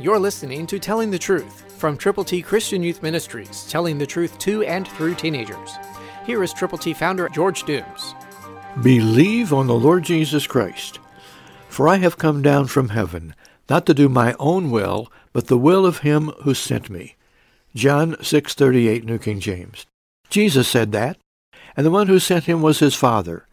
You're listening to Telling the Truth from Triple T Christian Youth Ministries, telling the truth to and through teenagers. Here is Triple T founder George Dooms. Believe on the Lord Jesus Christ. For I have come down from heaven, not to do my own will, but the will of him who sent me. John 6:38, New King James. Jesus said that, and the one who sent him was his Father.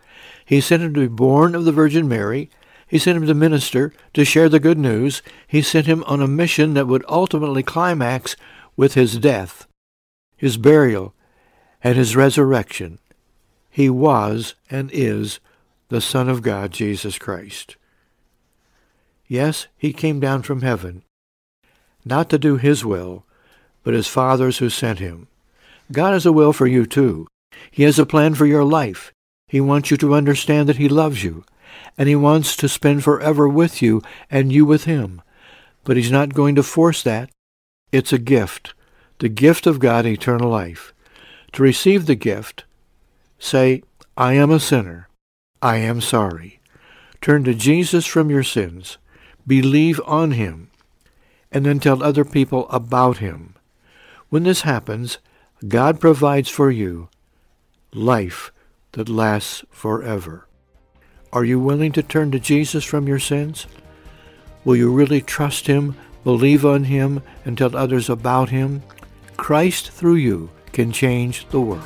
He sent him to be born of the Virgin Mary. He sent him to minister, to share the good news. He sent him on a mission that would ultimately climax with his death, his burial, and his resurrection. He was and is the Son of God, Jesus Christ. Yes, he came down from heaven, not to do his will, but his Father's who sent him. God has a will for you too. He has a plan for your life. He wants you to understand that he loves you, and he wants to spend forever with you and you with him. But he's not going to force that. It's a gift, the gift of God, eternal life. To receive the gift, say, I am a sinner. I am sorry. Turn to Jesus from your sins. Believe on him, and then tell other people about him. When this happens, God provides for you life that lasts forever. Are you willing to turn to Jesus from your sins? Will you really trust him, believe on him, and tell others about him? Christ through you can change the world.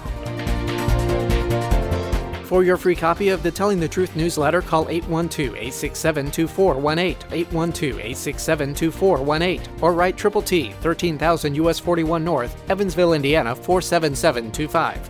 For your free copy of the Telling the Truth newsletter, call 812-867-2418, 812-867-2418, or write Triple T, 13,000 U.S. 41 North, Evansville, Indiana, 47725.